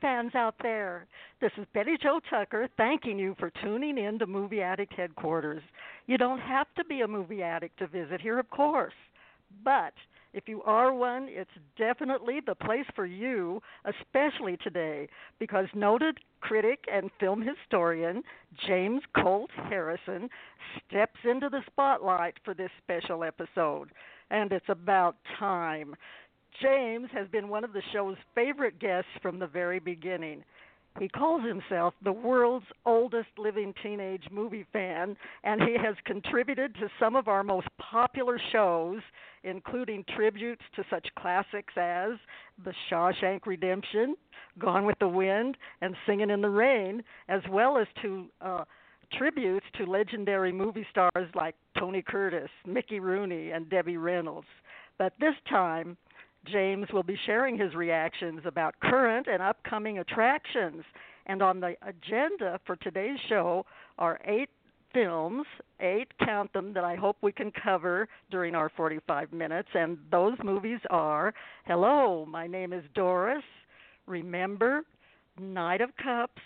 Fans out there, this is Betty Jo Tucker thanking you for tuning in to Movie Addict Headquarters. You don't have to be a movie addict to visit here, of course, but if you are one, it's definitely the place for you, especially today, because noted critic and film historian James Colt Harrison steps into the spotlight for this special episode, and it's about time. James has been one of the show's favorite guests from the very beginning. He calls himself the world's oldest living teenage movie fan, and he has contributed to some of our most popular shows, including tributes to such classics as The Shawshank Redemption, Gone with the Wind, and Singing in the Rain, as well as to tributes to legendary movie stars like Tony Curtis, Mickey Rooney, and Debbie Reynolds. But this time, James will be sharing his reactions about current and upcoming attractions. And on the agenda for today's show are 8 films, 8, count them, that I hope we can cover during our 45 minutes. And those movies are Hello, My Name is Doris, Remember, Knight of Cups,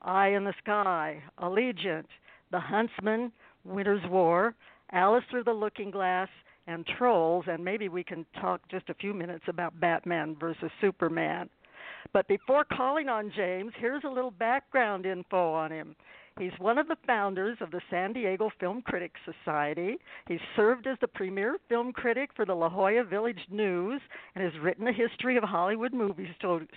Eye in the Sky, Allegiant, The Huntsman, Winter's War, Alice Through the Looking Glass, and Trolls, and maybe we can talk just a few minutes about Batman versus Superman. But before calling on James, here's a little background info on him. He's one of the founders of the San Diego Film Critics Society. He's served as the premier film critic for the La Jolla Village News and has written a history of Hollywood movie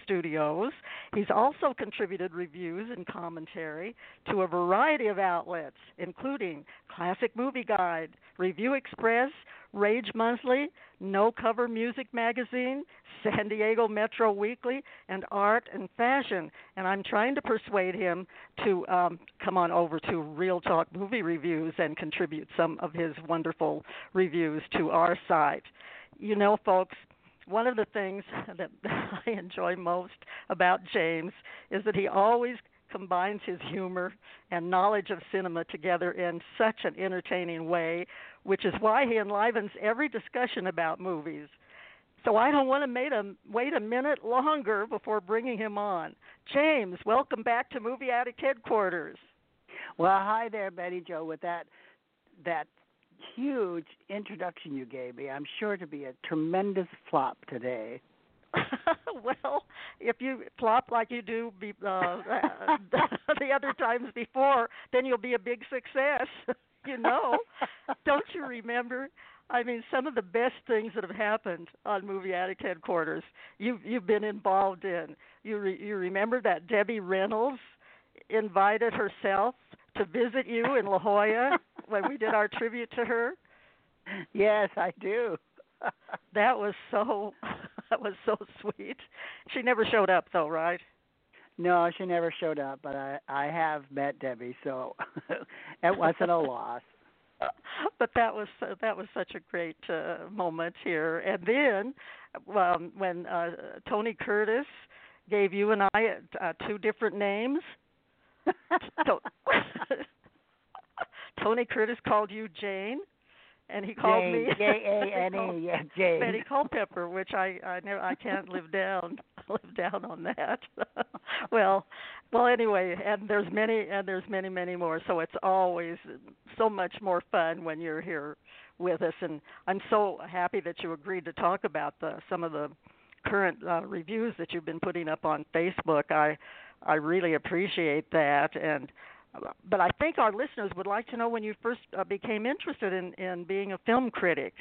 studios. He's also contributed reviews and commentary to a variety of outlets, including Classic Movie Guide, Review Express, Rage Monthly, No Cover Music Magazine, San Diego Metro Weekly, and Art and Fashion. And I'm trying to persuade him to come on over to Real Talk Movie Reviews and contribute some of his wonderful reviews to our site. You know, folks, one of the things that I enjoy most about James is that he always combines his humor and knowledge of cinema together in such an entertaining way, which is why he enlivens every discussion about movies. So I don't want to wait a minute longer before bringing him on. James, welcome back to Movie Attic Headquarters. Well, hi there, Betty Jo, with that huge introduction you gave me. I'm sure to be a tremendous flop today. Well, if you flop like you do the other times before, then you'll be a big success, you know. Don't you remember? I mean, some of the best things that have happened on Movie Attic Headquarters you've been involved in. You remember that Debbie Reynolds invited herself to visit you in La Jolla when we did our tribute to her? Yes, I do. That was so sweet. She never showed up, though, right? No, she never showed up, but I have met Debbie, so it wasn't a loss. But that was such a great moment here. And then when Tony Curtis gave you and I 2 different names, Tony Curtis called you Jane. And he called Jane, me Jane. Jane. Betty Culpepper, which I can't live down on that. well, anyway, and there's many more. So it's always so much more fun when you're here with us, and I'm so happy that you agreed to talk about some of the current reviews that you've been putting up on Facebook. I really appreciate that. And but I think our listeners would like to know when you first became interested in being a film critic.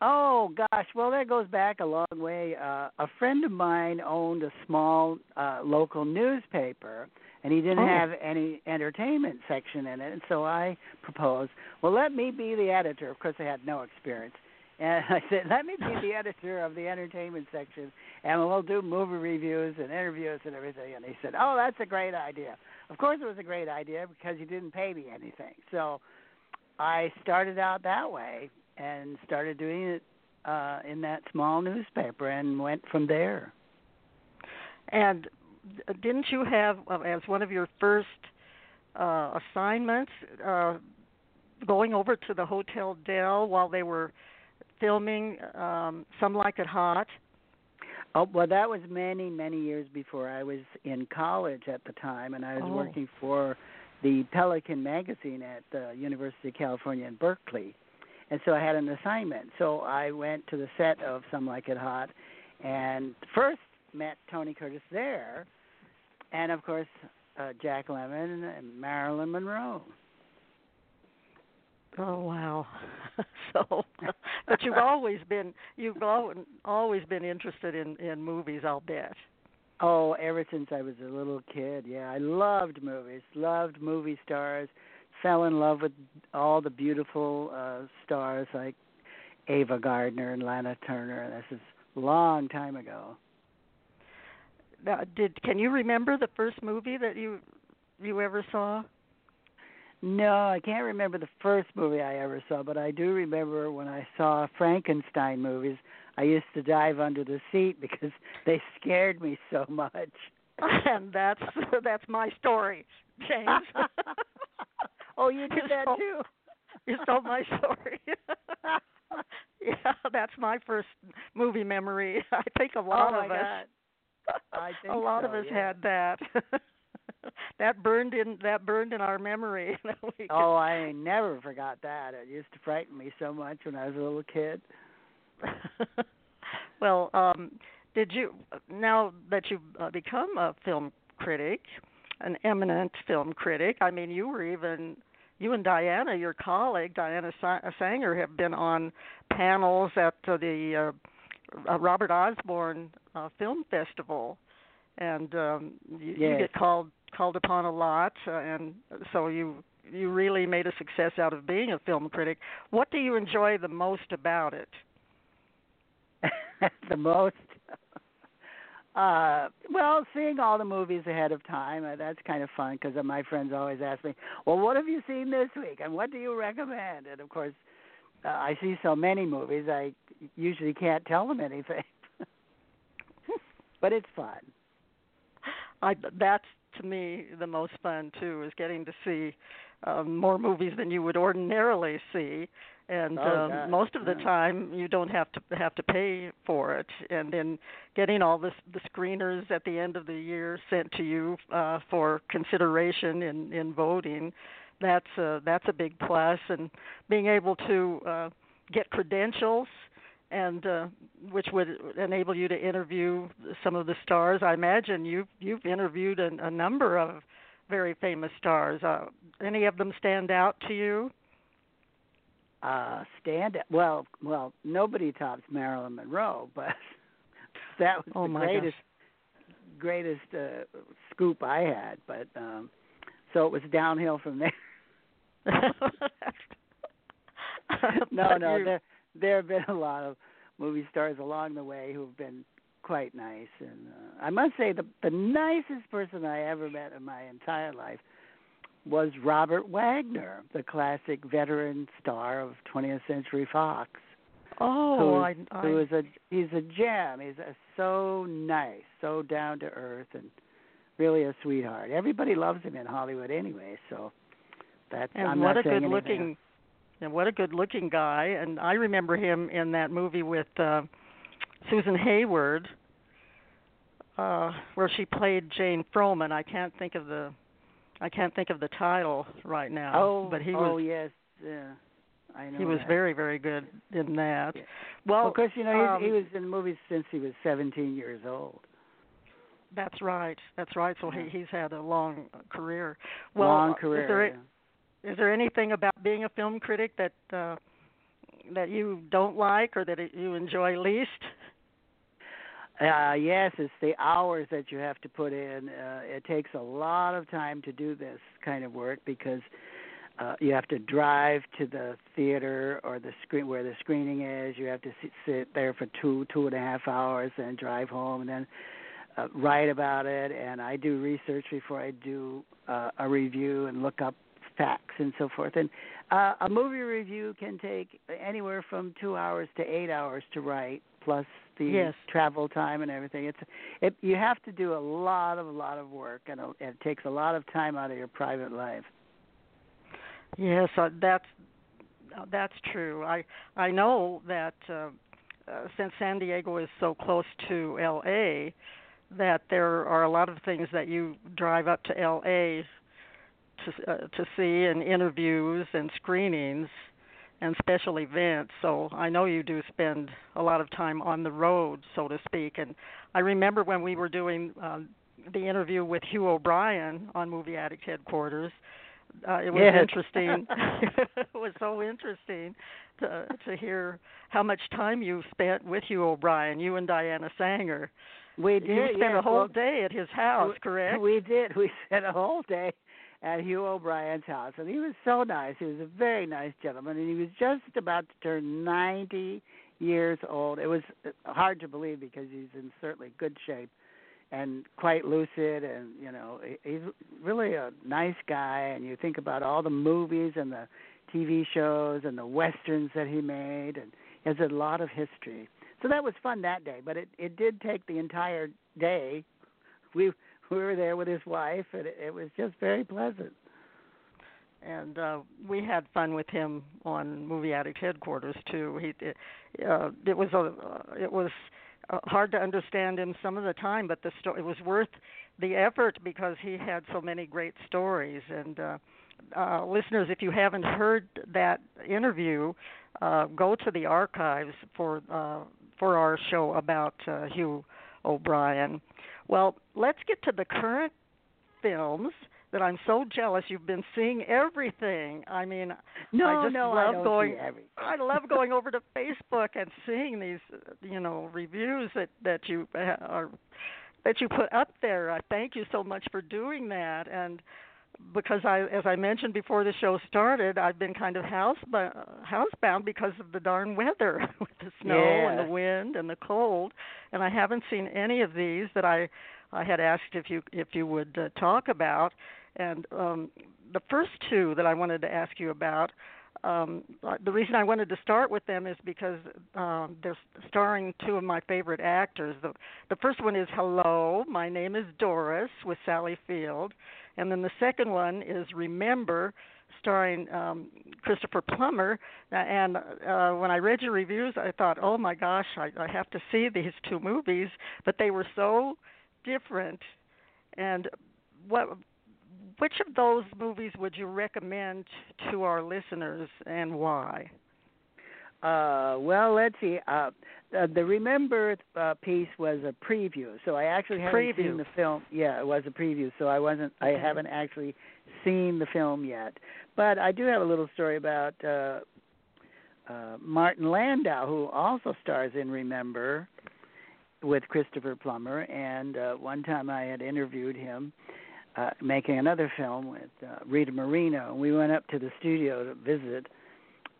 Oh, gosh. Well, that goes back a long way. A friend of mine owned a small local newspaper, and he didn't have any entertainment section in it. And so I proposed, well, let me be the editor. Of course, I had no experience. And I said, let me be the editor of the entertainment section, and we'll do movie reviews and interviews and everything. And he said, oh, that's a great idea. Of course it was a great idea because you didn't pay me anything. So I started out that way and started doing it in that small newspaper and went from there. And didn't you have, as one of your first assignments, going over to the Hotel Del while they were filming Some Like It Hot? Oh, well, that was many, many years before. I was in college at the time, and I was working for the Pelican magazine at the University of California in Berkeley. And so I had an assignment. So I went to the set of Some Like It Hot and first met Tony Curtis there, and, of course, Jack Lemmon and Marilyn Monroe. Oh, wow. So, but you've always been interested in movies, I'll bet. Oh, ever since I was a little kid, yeah. I loved movies, loved movie stars, fell in love with all the beautiful stars like Ava Gardner and Lana Turner. This is a long time ago. Now, can you remember the first movie that you ever saw? No, I can't remember the first movie I ever saw, but I do remember when I saw Frankenstein movies, I used to dive under the seat because they scared me so much. And that's my story, James. Oh, you did that too? You stole my story. Yeah, that's my first movie memory. I think a lot of us. I think a lot of us had that. That burned in our memory. Oh, I never forgot that. It used to frighten me so much when I was a little kid. Well, did you, now that you've become a film critic, an eminent film critic? I mean, you and Diana, your colleague Diana Sanger, have been on panels at the Robert Osborne Film Festival, and you get called upon a lot, and so you really made a success out of being a film critic. What do you enjoy the most about it? The most? Well, seeing all the movies ahead of time, that's kind of fun, because my friends always ask me, well, what have you seen this week, and what do you recommend? And, of course, I see so many movies, I usually can't tell them anything. But it's fun. That's, to me, the most fun, too, is getting to see more movies than you would ordinarily see. And most of the time, you don't have to pay for it. And then getting all the screeners at the end of the year sent to you for consideration in voting, that's a big plus. And being able to get credentials, and which would enable you to interview some of the stars. I imagine you've interviewed a number of very famous stars. Any of them stand out to you? Well, nobody tops Marilyn Monroe, but that was the greatest scoop I had. But so it was downhill from there. There have been a lot of movie stars along the way who have been quite nice. And I must say the nicest person I ever met in my entire life was Robert Wagner, the classic veteran star of 20th Century Fox. He's a gem. He's so nice, so down to earth, and really a sweetheart. Everybody loves him in Hollywood anyway, so that's, and I'm not saying anything. And what a good-looking guy. And I remember him in that movie with Susan Hayward where she played Jane Frohman. I can't think of the title right now. I know. He was very, very good in that. Yeah. Well, of course, he was in movies since he was 17 years old. That's right. So he's had a long career. Well, long career. Is there anything about being a film critic that you don't like or that you enjoy least? Yes, it's the hours that you have to put in. It takes a lot of time to do this kind of work because you have to drive to the theater or the screen where the screening is. You have to sit there for two and a half hours and drive home and then write about it. And I do research before I do a review and look up facts and so forth. And a movie review can take anywhere from 2 hours to 8 hours to write, plus the travel time and everything. You have to do a lot of work, and it takes a lot of time out of your private life. Yes, that's true. I know that since San Diego is so close to L.A., that there are a lot of things that you drive up to L.A. To see, and interviews and screenings and special events. So I know you do spend a lot of time on the road, so to speak. And I remember when we were doing the interview with Hugh O'Brien on Movie Addict Headquarters, it was interesting. It was so interesting to hear how much time you spent with Hugh O'Brien, you and Diana Sanger. We did. You spent a whole day at his house, correct? We did. We spent a whole day at Hugh O'Brien's house, and he was so nice. He was a very nice gentleman, and he was just about to turn 90 years old. It was hard to believe because he's in certainly good shape and quite lucid, and, you know, he's really a nice guy, and you think about all the movies and the TV shows and the westerns that he made, and he has a lot of history. So that was fun that day, but it did take the entire day. We were there with his wife, and it was just very pleasant. And we had fun with him on Movie Addict Headquarters too. It was hard to understand him some of the time, but it was worth the effort because he had so many great stories. And listeners, if you haven't heard that interview, go to the archives for our show about Hugh O'Brien. Well, let's get to the current films that I'm so jealous. You've been seeing everything. I mean, I love going over to Facebook and seeing these, reviews that you put up there. I thank you so much for doing that. And because as I mentioned before the show started, I've been kind of housebound because of the darn weather with the snow and the wind and the cold, and I haven't seen any of these that I had asked if you would talk about. And the first two that I wanted to ask you about, the reason I wanted to start with them is because they're starring two of my favorite actors. The first one is Hello, My Name is Doris with Sally Field. And then the second one is Remember, starring Christopher Plummer. And when I read your reviews, I thought, oh, my gosh, I have to see these two movies. But they were so different. And which of those movies would you recommend to our listeners and why? Well, let's see. The Remember piece was a preview, so I actually haven't seen the film. Yeah, it was a preview, so I haven't actually seen the film yet. But I do have a little story about Martin Landau, who also stars in Remember with Christopher Plummer. And one time I had interviewed him making another film with Rita Moreno. We went up to the studio to visit.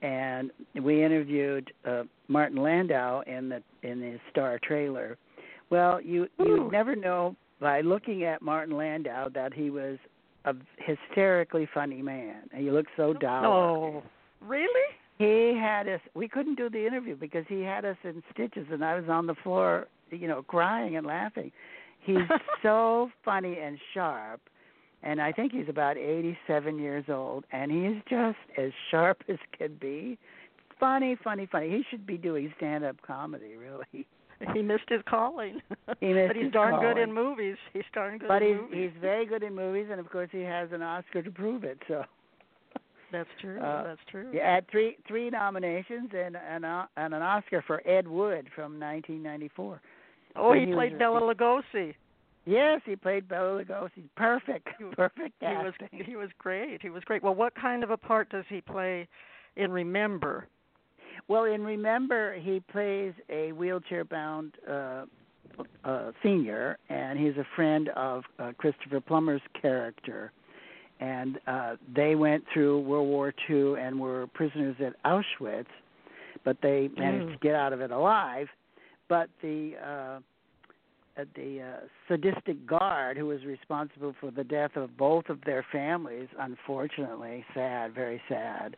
And we interviewed Martin Landau in his Star trailer. Well, you never know by looking at Martin Landau that he was a hysterically funny man. And he looked so dour. Oh, really? He had us. We couldn't do the interview because he had us in stitches, and I was on the floor, crying and laughing. He's so funny and sharp. And I think he's about 87 years old, and he's just as sharp as can be. Funny, funny, funny. He should be doing stand-up comedy, really. He missed his calling. But he's darn good in movies. He's very good in movies, and, of course, he has an Oscar to prove it. So that's true. That's true. Yeah, had three nominations and an Oscar for Ed Wood from 1994. Oh, he played Bela Lugosi. Yes, he played Bela Lugosi. Perfect acting. He was great. Well, what kind of a part does he play in Remember? Well, in Remember, he plays a wheelchair-bound Sr., and he's a friend of Christopher Plummer's character. And they went through World War II and were prisoners at Auschwitz, but they managed to get out of it alive. But the sadistic guard who was responsible for the death of both of their families, unfortunately, sad, very sad,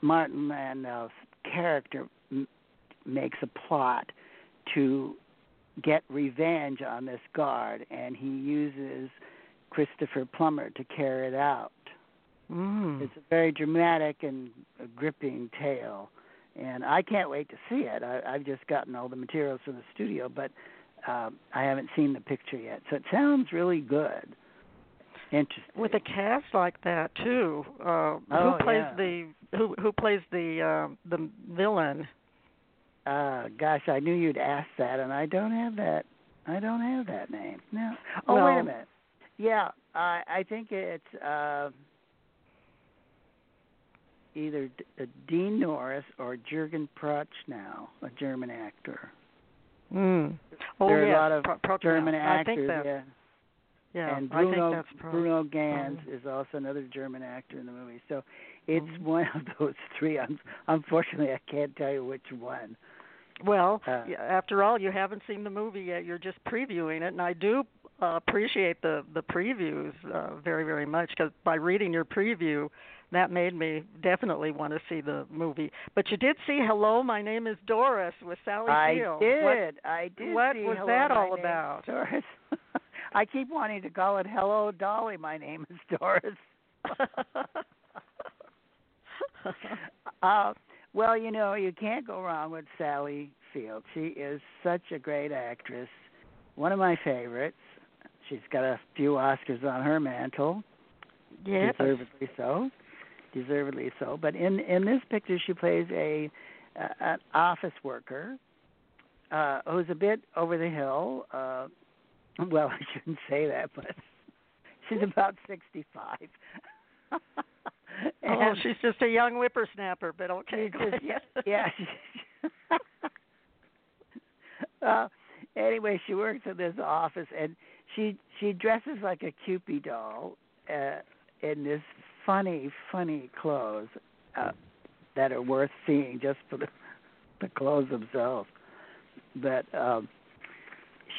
Martin Landau's character makes a plot to get revenge on this guard, and he uses Christopher Plummer to carry it out. It's a very dramatic and gripping tale, and I can't wait to see it. I've just gotten all the materials from the studio, but I haven't seen the picture yet. So it sounds really good. Interesting. With a cast like that too, who plays the villain? Gosh, I knew you'd ask that, and I don't have that. I don't have that name. No. Oh, well, wait a minute. Yeah, I think it's either Dean Norris or Jürgen Prochnow, a German actor. There are a lot of German actors. Yeah, and Bruno Ganz is also another German actor in the movie. So it's one of those three. Unfortunately, I can't tell you which one. Well, after all, you haven't seen the movie yet. You're just previewing it, and I do appreciate the previews very, very much, because by reading your preview, that made me definitely want to see the movie. But you did see Hello, My Name is Doris with Sally Field. I did. What was that all about? Doris. I keep wanting to call it Hello, Dolly, My Name is Doris. Well, you know, you can't go wrong with Sally Field. She is such a great actress, one of my favorites. She's got a few Oscars on her mantle. Yes. Deservedly so. But in this picture, she plays an office worker who's a bit over the hill. Well, I shouldn't say that, but she's about 65. Oh, she's just a young whippersnapper, but okay. Anyway, she works in this office, and she dresses like a Cupid doll in this funny clothes that are worth seeing just for the clothes themselves. But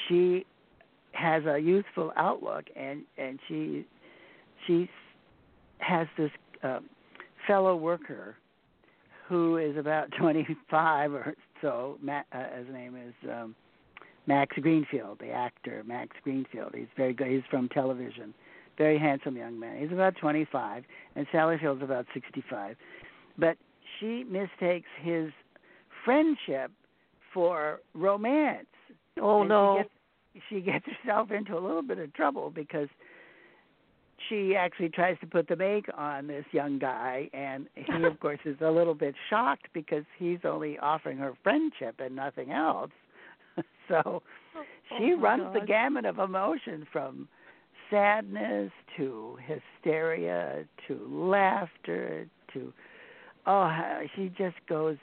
she has a youthful outlook, and she has this fellow worker who is about 25 or so. His name is Max Greenfield, the actor Max Greenfield. He's very good. He's from television. Very handsome young man. He's about 25, and Sally Field's about 65. But she mistakes his friendship for romance. Oh, and no. She gets herself into a little bit of trouble because she actually tries to put the make on this young guy, and he, of course, is a little bit shocked because he's only offering her friendship and nothing else. So she runs the gamut of emotion, from sadness to hysteria to laughter to, she just goes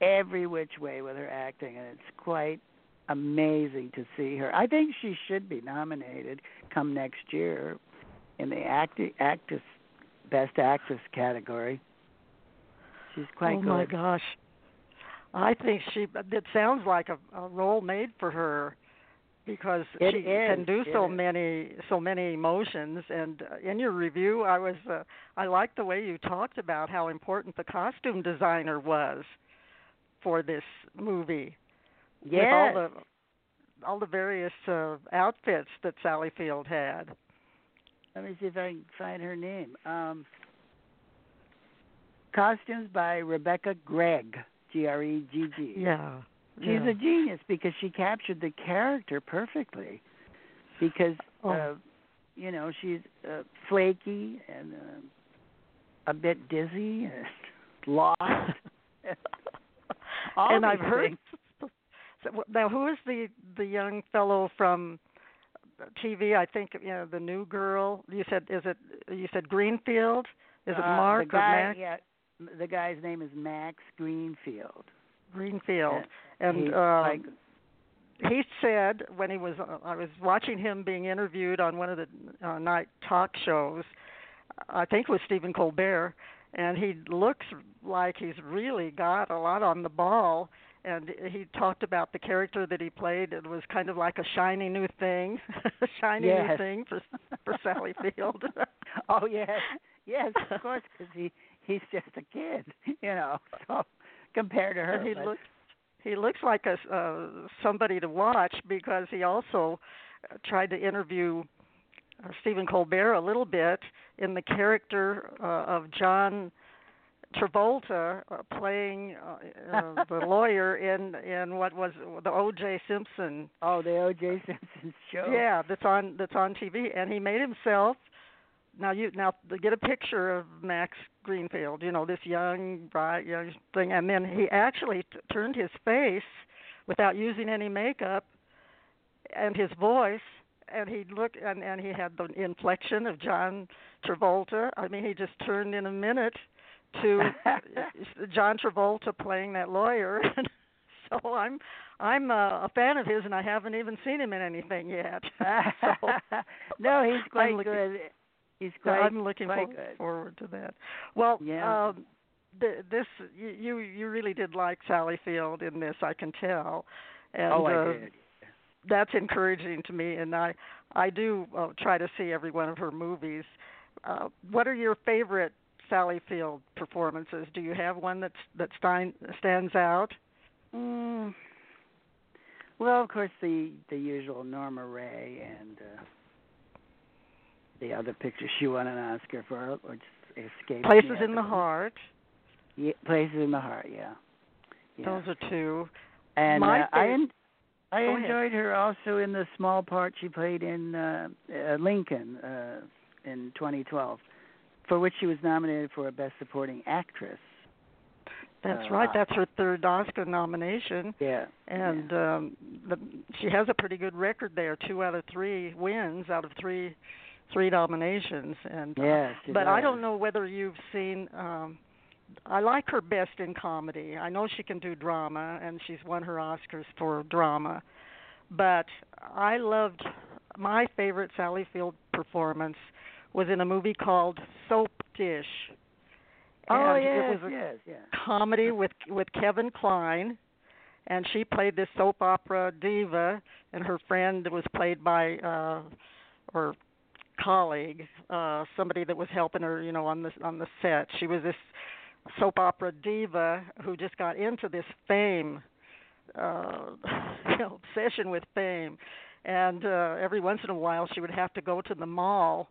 every which way with her acting, and it's quite amazing to see her. I think she should be nominated come next year in the Best Actress category. She's quite good. Oh, my gosh. I think it sounds like a role made for her, because she can do so many emotions. And in your review, I liked the way you talked about how important the costume designer was for this movie. Yes. With all the various outfits that Sally Field had. Let me see if I can find her name. Costumes by Rebecca Gregg, Gregg. Yeah. She's a genius because she captured the character perfectly. Because, she's flaky and a bit dizzy and lost. And I've heard. Now, who is the young fellow from TV? I think the new girl. You said Greenfield. Is it Mark or Max? Yeah, the guy's name is Max Greenfield. And like he said when he was, I was watching him being interviewed on one of the night talk shows, I think it was Stephen Colbert, and he looks like he's really got a lot on the ball. And he talked about the character that he played. It was kind of like a shiny new thing, new thing for Sally Field. Oh, yes. Yes, of course, because he's just a kid, you know, so, compared to her. And he looks like somebody to watch, because he also tried to interview Stephen Colbert a little bit in the character of John Travolta playing the lawyer in what was the O.J. Simpson. Oh, the O.J. Simpson show. Yeah, that's on TV, and he made himself. Now get a picture of Max Greenfield. You know, this young, bright, young thing, and then he actually turned his face without using any makeup, and his voice. And he looked, and he had the inflection of John Travolta. I mean, he just turned in a minute to John Travolta playing that lawyer. So I'm a fan of his, and I haven't even seen him in anything yet. So, no, he's quite good. He's quite. I'm looking forward to that. Well, yeah. This you really did like Sally Field in this, I can tell. And, I did. That's encouraging to me, and I do try to see every one of her movies. What are your favorite Sally Field performances? Do you have one that stands out? Well, of course, the usual Norma Ray, and the other picture she won an Oscar for, which escaped. Places in the Heart. Yeah, Places in the Heart. Yeah. Those are two. And I enjoyed her also in the small part she played in Lincoln in 2012, for which she was nominated for a Best Supporting Actress. That's right. That's her third Oscar nomination. Yeah. And she has a pretty good record there, 2 out of 3 wins out of three nominations. And, yes, but does. I don't know whether you've seen... I like her best in comedy. I know she can do drama, and she's won her Oscars for drama. But I loved, my favorite Sally Field performance was in a movie called Soap Dish. Oh, and it was a comedy with Kevin Kline, and she played this soap opera diva, and her friend was played by colleague, somebody that was helping her, you know, on the set. She was this soap opera diva who just got into this fame, obsession with fame. And every once in a while she would have to go to the mall,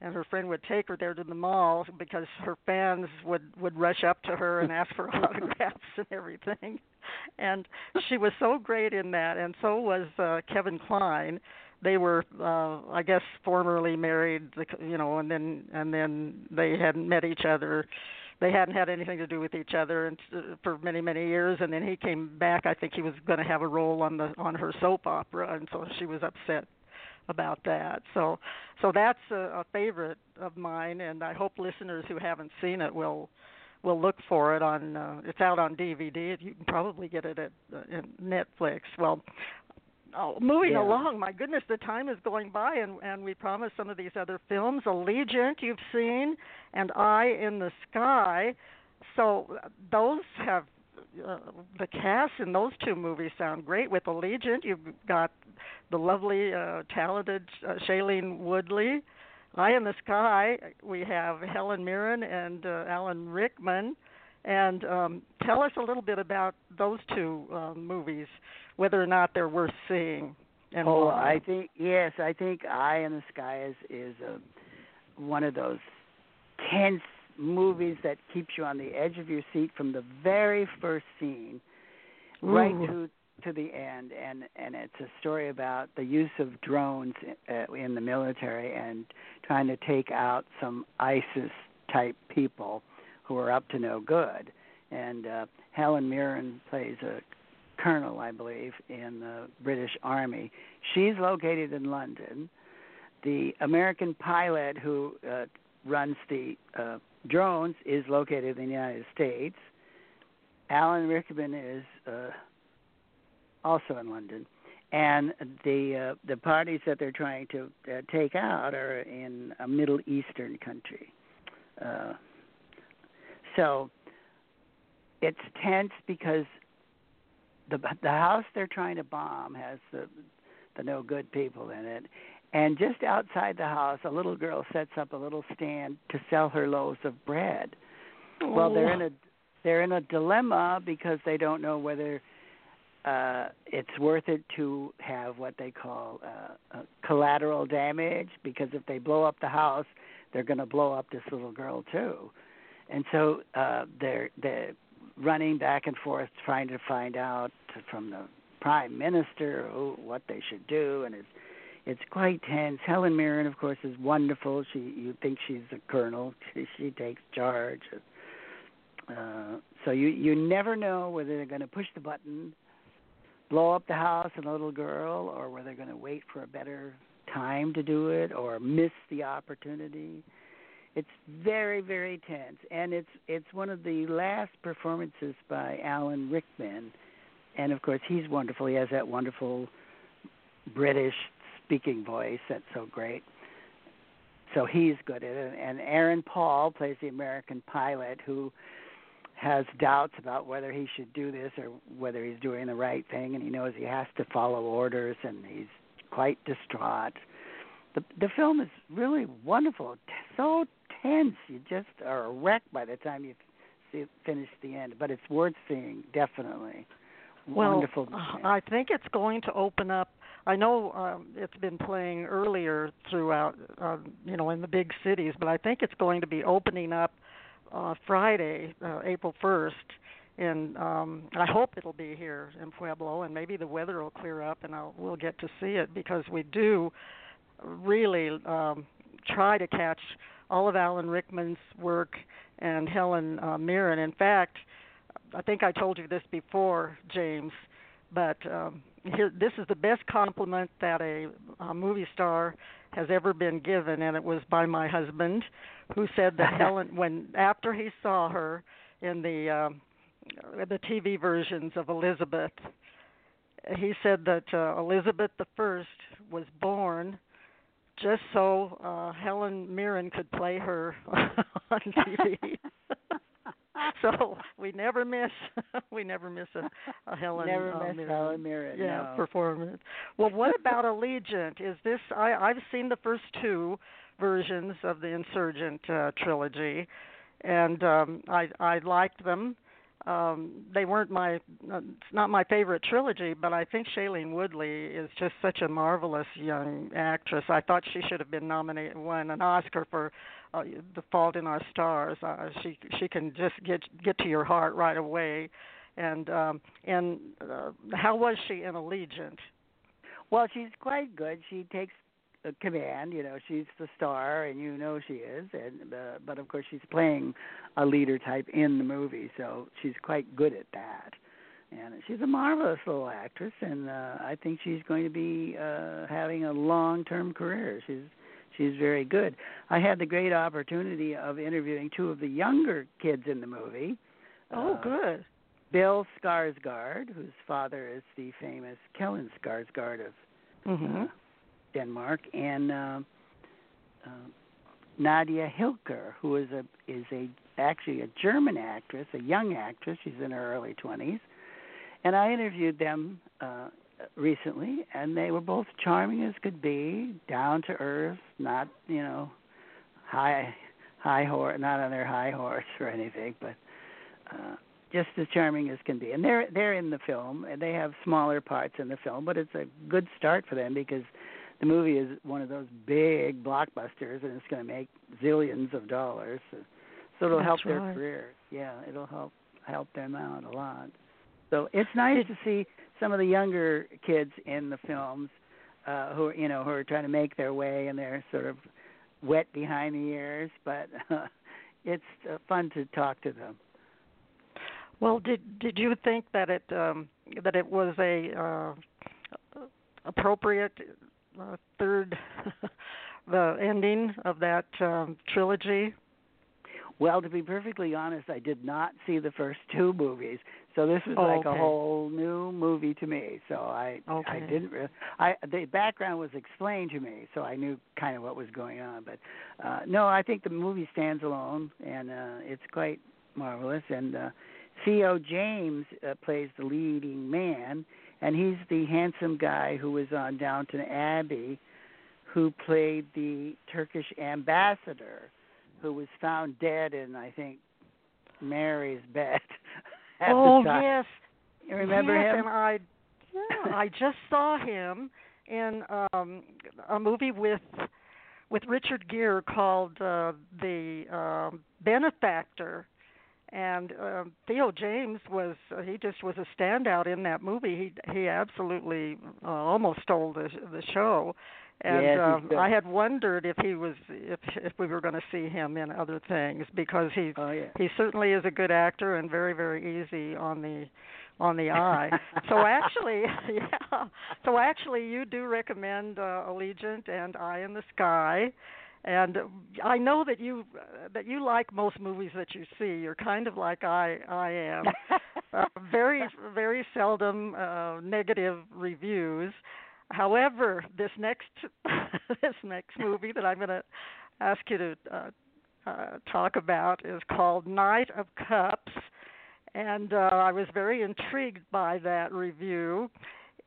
and her friend would take her there to the mall because her fans would rush up to her and ask for autographs and everything. And she was so great in that, and so was Kevin Kline. They were, I guess, formerly married, you know, and then they hadn't met each other. They hadn't had anything to do with each other for many, many years, and then he came back. I think he was going to have a role on her soap opera, and so she was upset about that. So that's a favorite of mine, and I hope listeners who haven't seen it will look for it on. It's out on DVD. You can probably get it at Netflix. Well. Moving along, my goodness, the time is going by, and we promised some of these other films. Allegiant, you've seen, and Eye in the Sky. So those have the cast in those two movies sound great. With Allegiant, you've got the lovely, talented Shailene Woodley. Eye in the Sky, we have Helen Mirren and Alan Rickman. And tell us a little bit about those two movies, whether or not they're worth seeing. And I think Eye in the Sky is one of those tense movies that keeps you on the edge of your seat from the very first scene right to the end. And it's a story about the use of drones in the military and trying to take out some ISIS-type people who are up to no good. And Helen Mirren plays a colonel, I believe, in the British Army. She's located in London. The American pilot who runs the drones is located in the United States. Alan Rickman is also in London. And the parties that they're trying to take out are in a Middle Eastern country. So it's tense because the house they're trying to bomb has the no good people in it. And just outside the house, a little girl sets up a little stand to sell her loaves of bread. Oh. Well, they're in a dilemma because they don't know whether it's worth it to have what they call collateral damage, because if they blow up the house, they're going to blow up this little girl too. And so they're running back and forth trying to find out from the prime minister what they should do, and it's quite tense. Helen Mirren, of course, is wonderful. You think she's a colonel. She takes charge. So you never know whether they're going to push the button, blow up the house and the little girl, or whether they're going to wait for a better time to do it or miss the opportunity. It's very, very tense, and it's one of the last performances by Alan Rickman, and of course he's wonderful. He has that wonderful British speaking voice that's so great. So he's good at it. And Aaron Paul plays the American pilot who has doubts about whether he should do this or whether he's doing the right thing, and he knows he has to follow orders, and he's quite distraught. The film is really wonderful, so tense. You just are a wreck by the time you finish the end, but it's worth seeing, definitely. Well, wonderful. I think it's going to open up. I know it's been playing earlier throughout, in the big cities, but I think it's going to be opening up Friday, April 1st, and I hope it'll be here in Pueblo, and maybe the weather will clear up and we'll get to see it, because we do really try to catch all of Alan Rickman's work and Helen Mirren. In fact, I think I told you this before, James, but this is the best compliment that a movie star has ever been given, and it was by my husband, who said that Helen, after he saw her in the TV versions of Elizabeth, he said that Elizabeth I was born just so Helen Mirren could play her on TV. So we never miss a Helen Mirren performance. Well, what about Allegiant? Is this? I've seen the first two versions of the Insurgent trilogy, and I liked them. They weren't it's not my favorite trilogy, but I think Shailene Woodley is just such a marvelous young actress. I thought she should have been nominated, won an Oscar for The Fault in Our Stars. She can just get to your heart right away. And how was she in Allegiant? Well, she's quite good. She takes command. She's the star, and she is. And but of course, she's playing a leader type in the movie, so she's quite good at that. And she's a marvelous little actress, and I think she's going to be having a long-term career. She's very good. I had the great opportunity of interviewing two of the younger kids in the movie. Oh, good. Bill Skarsgård, whose father is the famous Stellan Skarsgård of Denmark, and Nadia Hilker, who is actually a German actress, a young actress. She's in her early 20s, and I interviewed them recently, and they were both charming as could be, down to earth, not high horse, not on their high horse or anything, but just as charming as can be. And they're in the film, and they have smaller parts in the film, but it's a good start for them because the movie is one of those big blockbusters, and it's going to make zillions of dollars. So it'll help their career. Yeah, it'll help them out a lot. So it's nice to see some of the younger kids in the films who are trying to make their way, and they're sort of wet behind the ears. But it's fun to talk to them. Well, did you think that it was a appropriate third the ending of that trilogy? Well, to be perfectly honest, I did not see the first two movies, so this was a whole new movie to me. So I didn't really. The background was explained to me, so I knew kind of what was going on. But no, I think the movie stands alone, and it's quite marvelous. And Theo James plays the leading man, and he's the handsome guy who was on Downton Abbey, who played the Turkish ambassador, who was found dead in, I think, Mary's bed. At the time. Yes. You remember him? And I just saw him in a movie with Richard Gere called The Benefactor. And Theo James was a standout in that movie. He absolutely almost stole the show. And yes, I had wondered if he was if we were going to see him in other things, because he certainly is a good actor and very, very easy on the eye. So actually, you do recommend Allegiant and Eye in the Sky. And I know that you like most movies that you see. You're kind of like I am. Very, very seldom negative reviews. However, this next movie that I'm going to ask you to talk about is called Knight of Cups, and I was very intrigued by that review.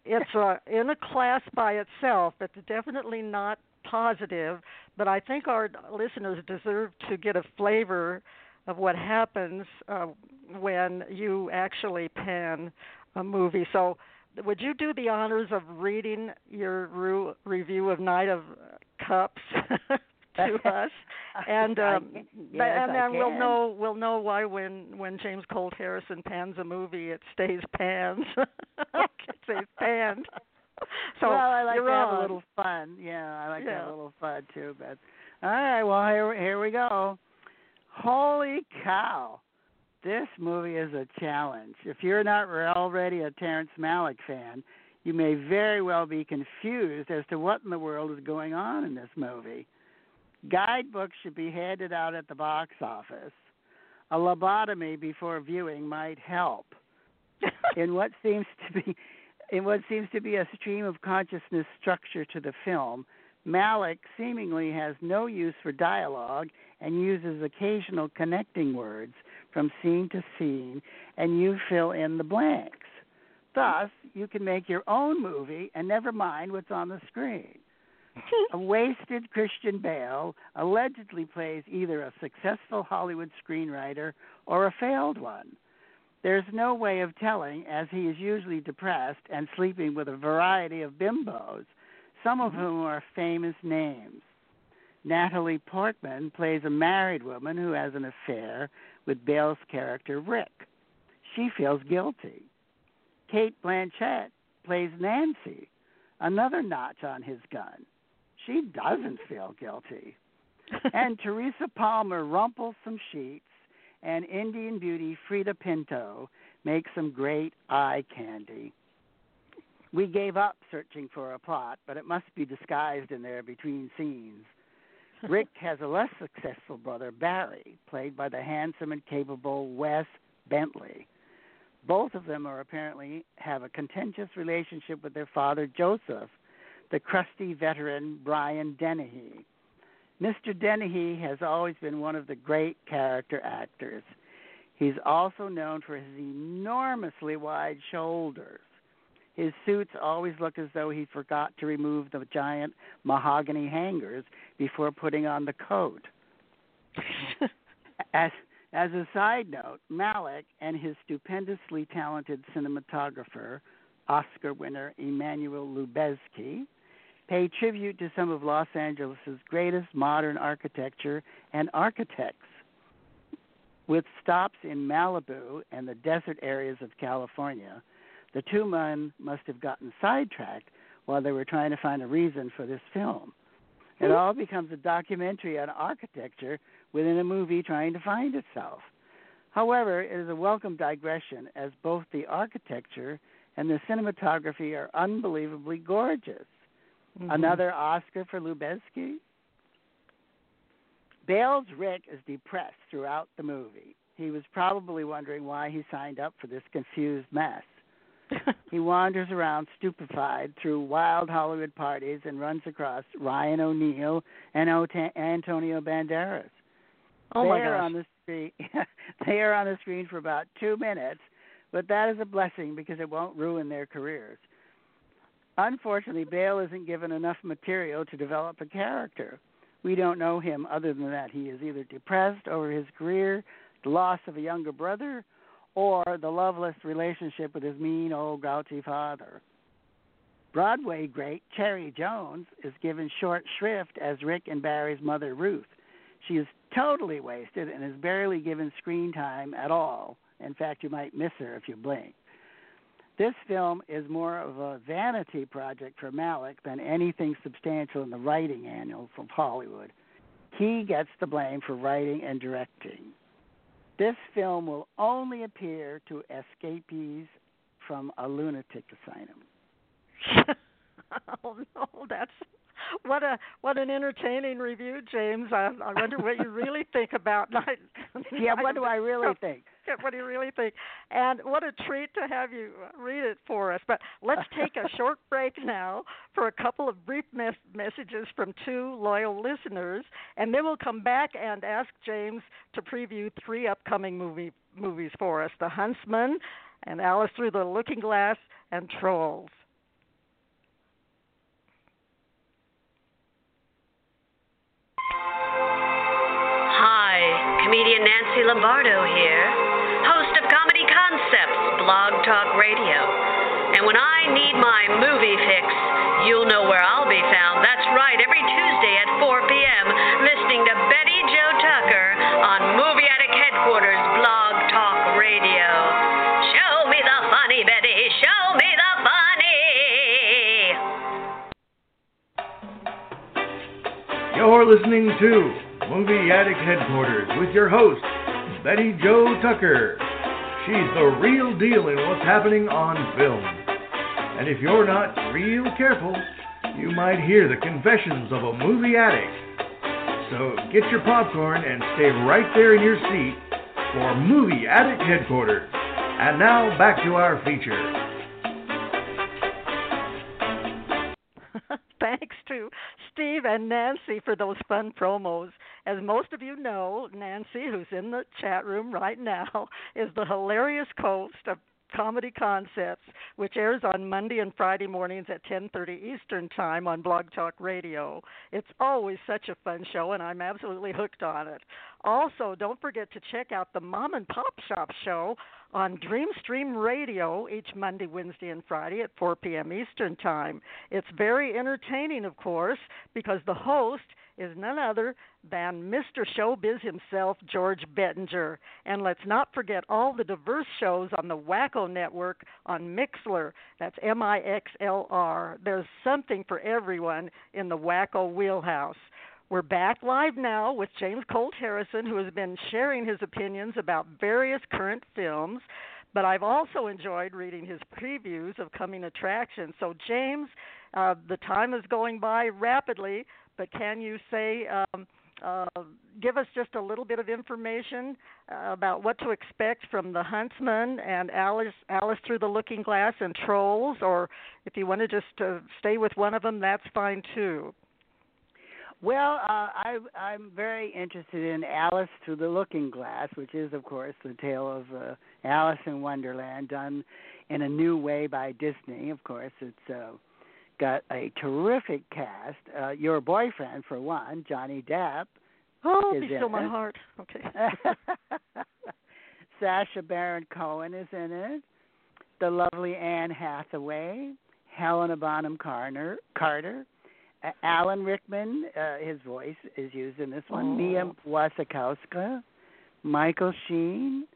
It's in a class by itself. It's definitely not positive, but I think our listeners deserve to get a flavor of what happens when you actually pan a movie. So would you do the honors of reading your review of Knight of Cups to us? And and then we'll know why when James Colt Harrison pans a movie, it stays panned. It stays panned. So I like to have a little fun. Yeah, I like to have a little fun too. But all right, well here we go. Holy cow! This movie is a challenge. If you're not already a Terrence Malick fan, you may very well be confused as to what in the world is going on in this movie. Guidebooks should be handed out at the box office. A lobotomy before viewing might help. In what seems to be a stream of consciousness structure to the film, Malick seemingly has no use for dialogue and uses occasional connecting words from scene to scene, and you fill in the blanks. Thus, you can make your own movie and never mind what's on the screen. A wasted Christian Bale allegedly plays either a successful Hollywood screenwriter or a failed one. There's no way of telling, as he is usually depressed and sleeping with a variety of bimbos, some of whom are famous names. Natalie Portman plays a married woman who has an affair with Bale's character, Rick. She feels guilty. Kate Blanchett plays Nancy, another notch on his gun. She doesn't feel guilty. And Teresa Palmer rumples some sheets, and Indian beauty Frida Pinto makes some great eye candy. We gave up searching for a plot, but it must be disguised in there between scenes. Rick has a less successful brother, Barry, played by the handsome and capable Wes Bentley. Both of them apparently have a contentious relationship with their father, Joseph, the crusty veteran Brian Dennehy. Mr. Dennehy has always been one of the great character actors. He's also known for his enormously wide shoulders. His suits always look as though he forgot to remove the giant mahogany hangers before putting on the coat. As a side note, Malick and his stupendously talented cinematographer, Oscar winner Emmanuel Lubezki, pay tribute to some of Los Angeles' greatest modern architecture and architects. With stops in Malibu and the desert areas of California, the two men must have gotten sidetracked while they were trying to find a reason for this film. It all becomes a documentary on architecture within a movie trying to find itself. However, it is a welcome digression, as both the architecture and the cinematography are unbelievably gorgeous. Mm-hmm. Another Oscar for Lubezki. Bale's Rick is depressed throughout the movie. He was probably wondering why he signed up for this confused mess. He wanders around stupefied through wild Hollywood parties and runs across Ryan O'Neal and Antonio Banderas. Oh, my gosh. They are on the screen for about 2 minutes, but that is a blessing because it won't ruin their careers. Unfortunately, Bale isn't given enough material to develop a character. We don't know him other than that he is either depressed over his career, the loss of a younger brother, or the loveless relationship with his mean old grouchy father. Broadway great Cherry Jones is given short shrift as Rick and Barry's mother, Ruth. She is totally wasted and is barely given screen time at all. In fact, you might miss her if you blink. This film is more of a vanity project for Malick than anything substantial in the writing annals of Hollywood. He gets the blame for writing and directing. This film will only appear to escapees from a lunatic asylum. Oh, no, that's... What an entertaining review, James. I wonder what you really think about Night. Yeah, what do I really think? What do you really think? And what a treat to have you read it for us. But let's take a short break now for a couple of brief messages from two loyal listeners, and then we'll come back and ask James to preview three upcoming movies for us, The Huntsman and Alice Through the Looking Glass and Trolls. Comedian Nancy Lombardo here, host of Comedy Concepts, Blog Talk Radio. And when I need my movie fix, you'll know where I'll be found. That's right, every Tuesday at 4 p.m., listening to Betty Jo Tucker on Movie Attic Headquarters, Blog Talk Radio. Show me the funny, Betty. Show me the funny. You're listening to Movie Attic Headquarters with your host, Betty Jo Tucker. She's the real deal in what's happening on film. And if you're not real careful, you might hear the confessions of a movie addict. So get your popcorn and stay right there in your seat for Movie Attic Headquarters. And now back to our feature. Thanks to Steve and Nancy for those fun promos. As most of you know, Nancy, who's in the chat room right now, is the hilarious host of Comedy Concepts, which airs on Monday and Friday mornings at 10:30 Eastern Time on Blog Talk Radio. It's always such a fun show, and I'm absolutely hooked on it. Also, don't forget to check out the Mom and Pop Shop show on Dreamstream Radio each Monday, Wednesday, and Friday at 4 p.m. Eastern Time. It's very entertaining, of course, because the host is none other than Mr. Showbiz himself, George Bettinger. And let's not forget all the diverse shows on the Wacko Network on Mixlr. That's MIXLR. There's something for everyone in the Wacko wheelhouse. We're back live now with James Colt Harrison, who has been sharing his opinions about various current films, but I've also enjoyed reading his previews of coming attractions. So, James, the time is going by rapidly, but can you say, give us just a little bit of information about what to expect from The Huntsman and Alice Through the Looking Glass and Trolls, or if you want to just stay with one of them, that's fine too. Well, I'm very interested in Alice Through the Looking Glass, which is, of course, the tale of Alice in Wonderland done in a new way by Disney. Of course, it's got a terrific cast. Your boyfriend, for one, Johnny Depp. Oh, he's still my heart. Okay. Sacha Baron Cohen is in it. The lovely Anne Hathaway. Helena Bonham Carter. Alan Rickman, his voice is used in this one. Mia Wasikowska, Michael Sheen,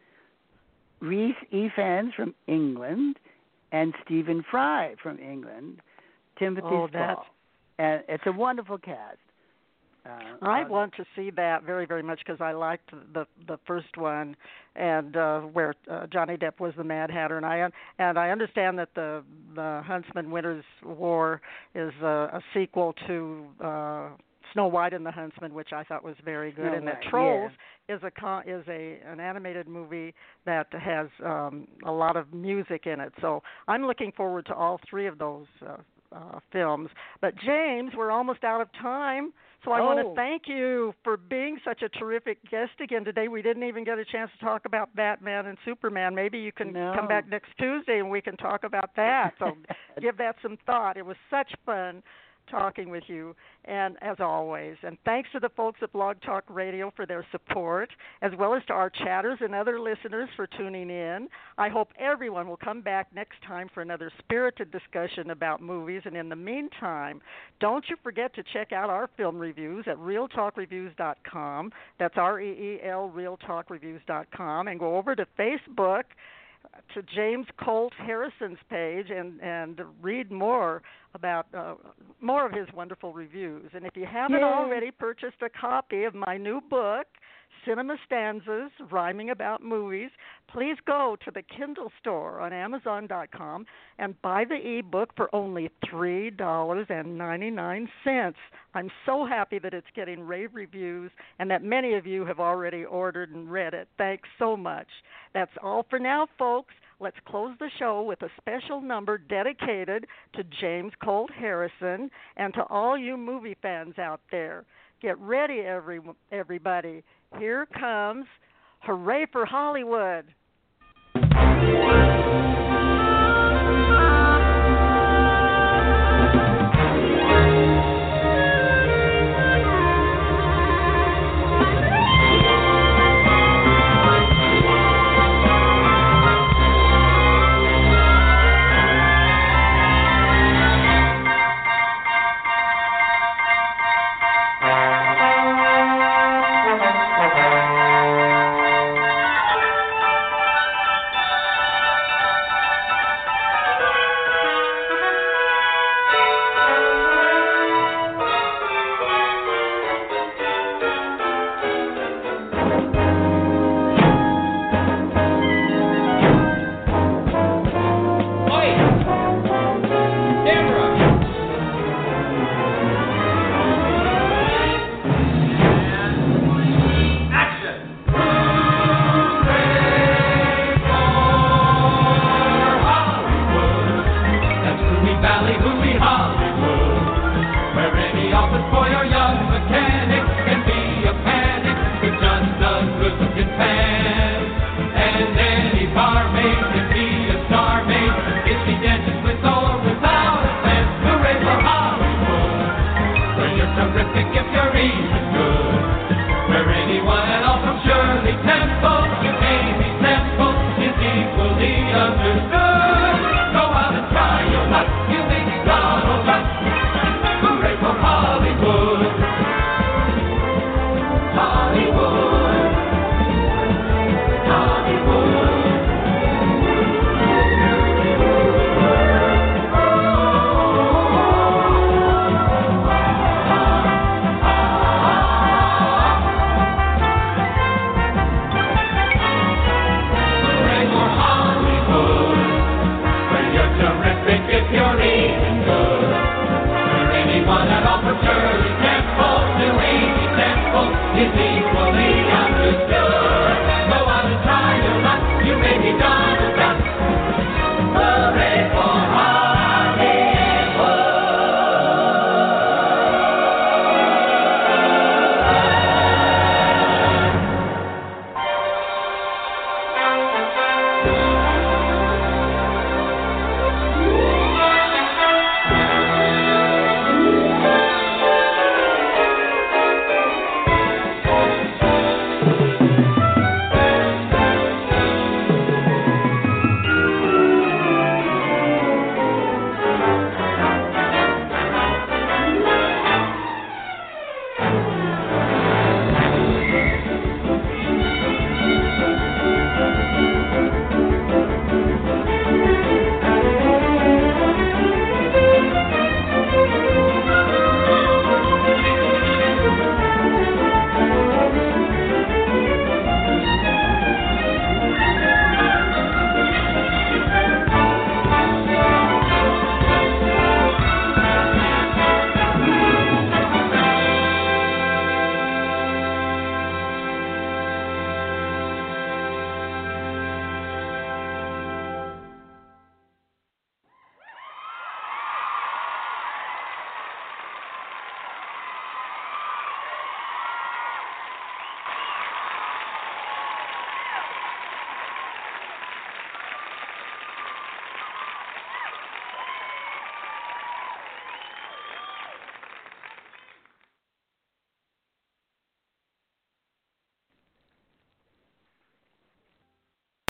Rhys Ifans from England, and Stephen Fry from England, Timothy Spall. And it's a wonderful cast. I want to see that very, very much because I liked the first one, and where Johnny Depp was the Mad Hatter, and I understand that the Huntsman Winter's War is a sequel to Snow White and the Huntsman, which I thought was very good, and that Trolls is an animated movie that has a lot of music in it. So I'm looking forward to all three of those films. But James, we're almost out of time, so I want to thank you for being such a terrific guest again today. We didn't even get a chance to talk about Batman and Superman. Maybe you can come back next Tuesday and we can talk about that. So give that some thought. It was such fun talking with you, and as always, and thanks to the folks at Blog Talk Radio for their support, as well as to our chatters and other listeners for tuning in. I hope everyone will come back next time for another spirited discussion about movies, and in the meantime, don't you forget to check out our film reviews at realtalkreviews.com. that's REEL, realtalkreviews.com, and go over to Facebook to James Colt Harrison's page and read more about more of his wonderful reviews. And if you haven't already purchased a copy of my new book, Cinema Stanzas, Rhyming About Movies, please go to the Kindle store on Amazon.com and buy the ebook for only $3.99. I'm so happy that it's getting rave reviews and that many of you have already ordered and read it. Thanks so much. That's all for now, folks. Let's close the show with a special number dedicated to James Colt Harrison and to all you movie fans out there. Get ready, everybody. Here comes Hooray for Hollywood. Young mechanic can be a panic with just the good-looking fan.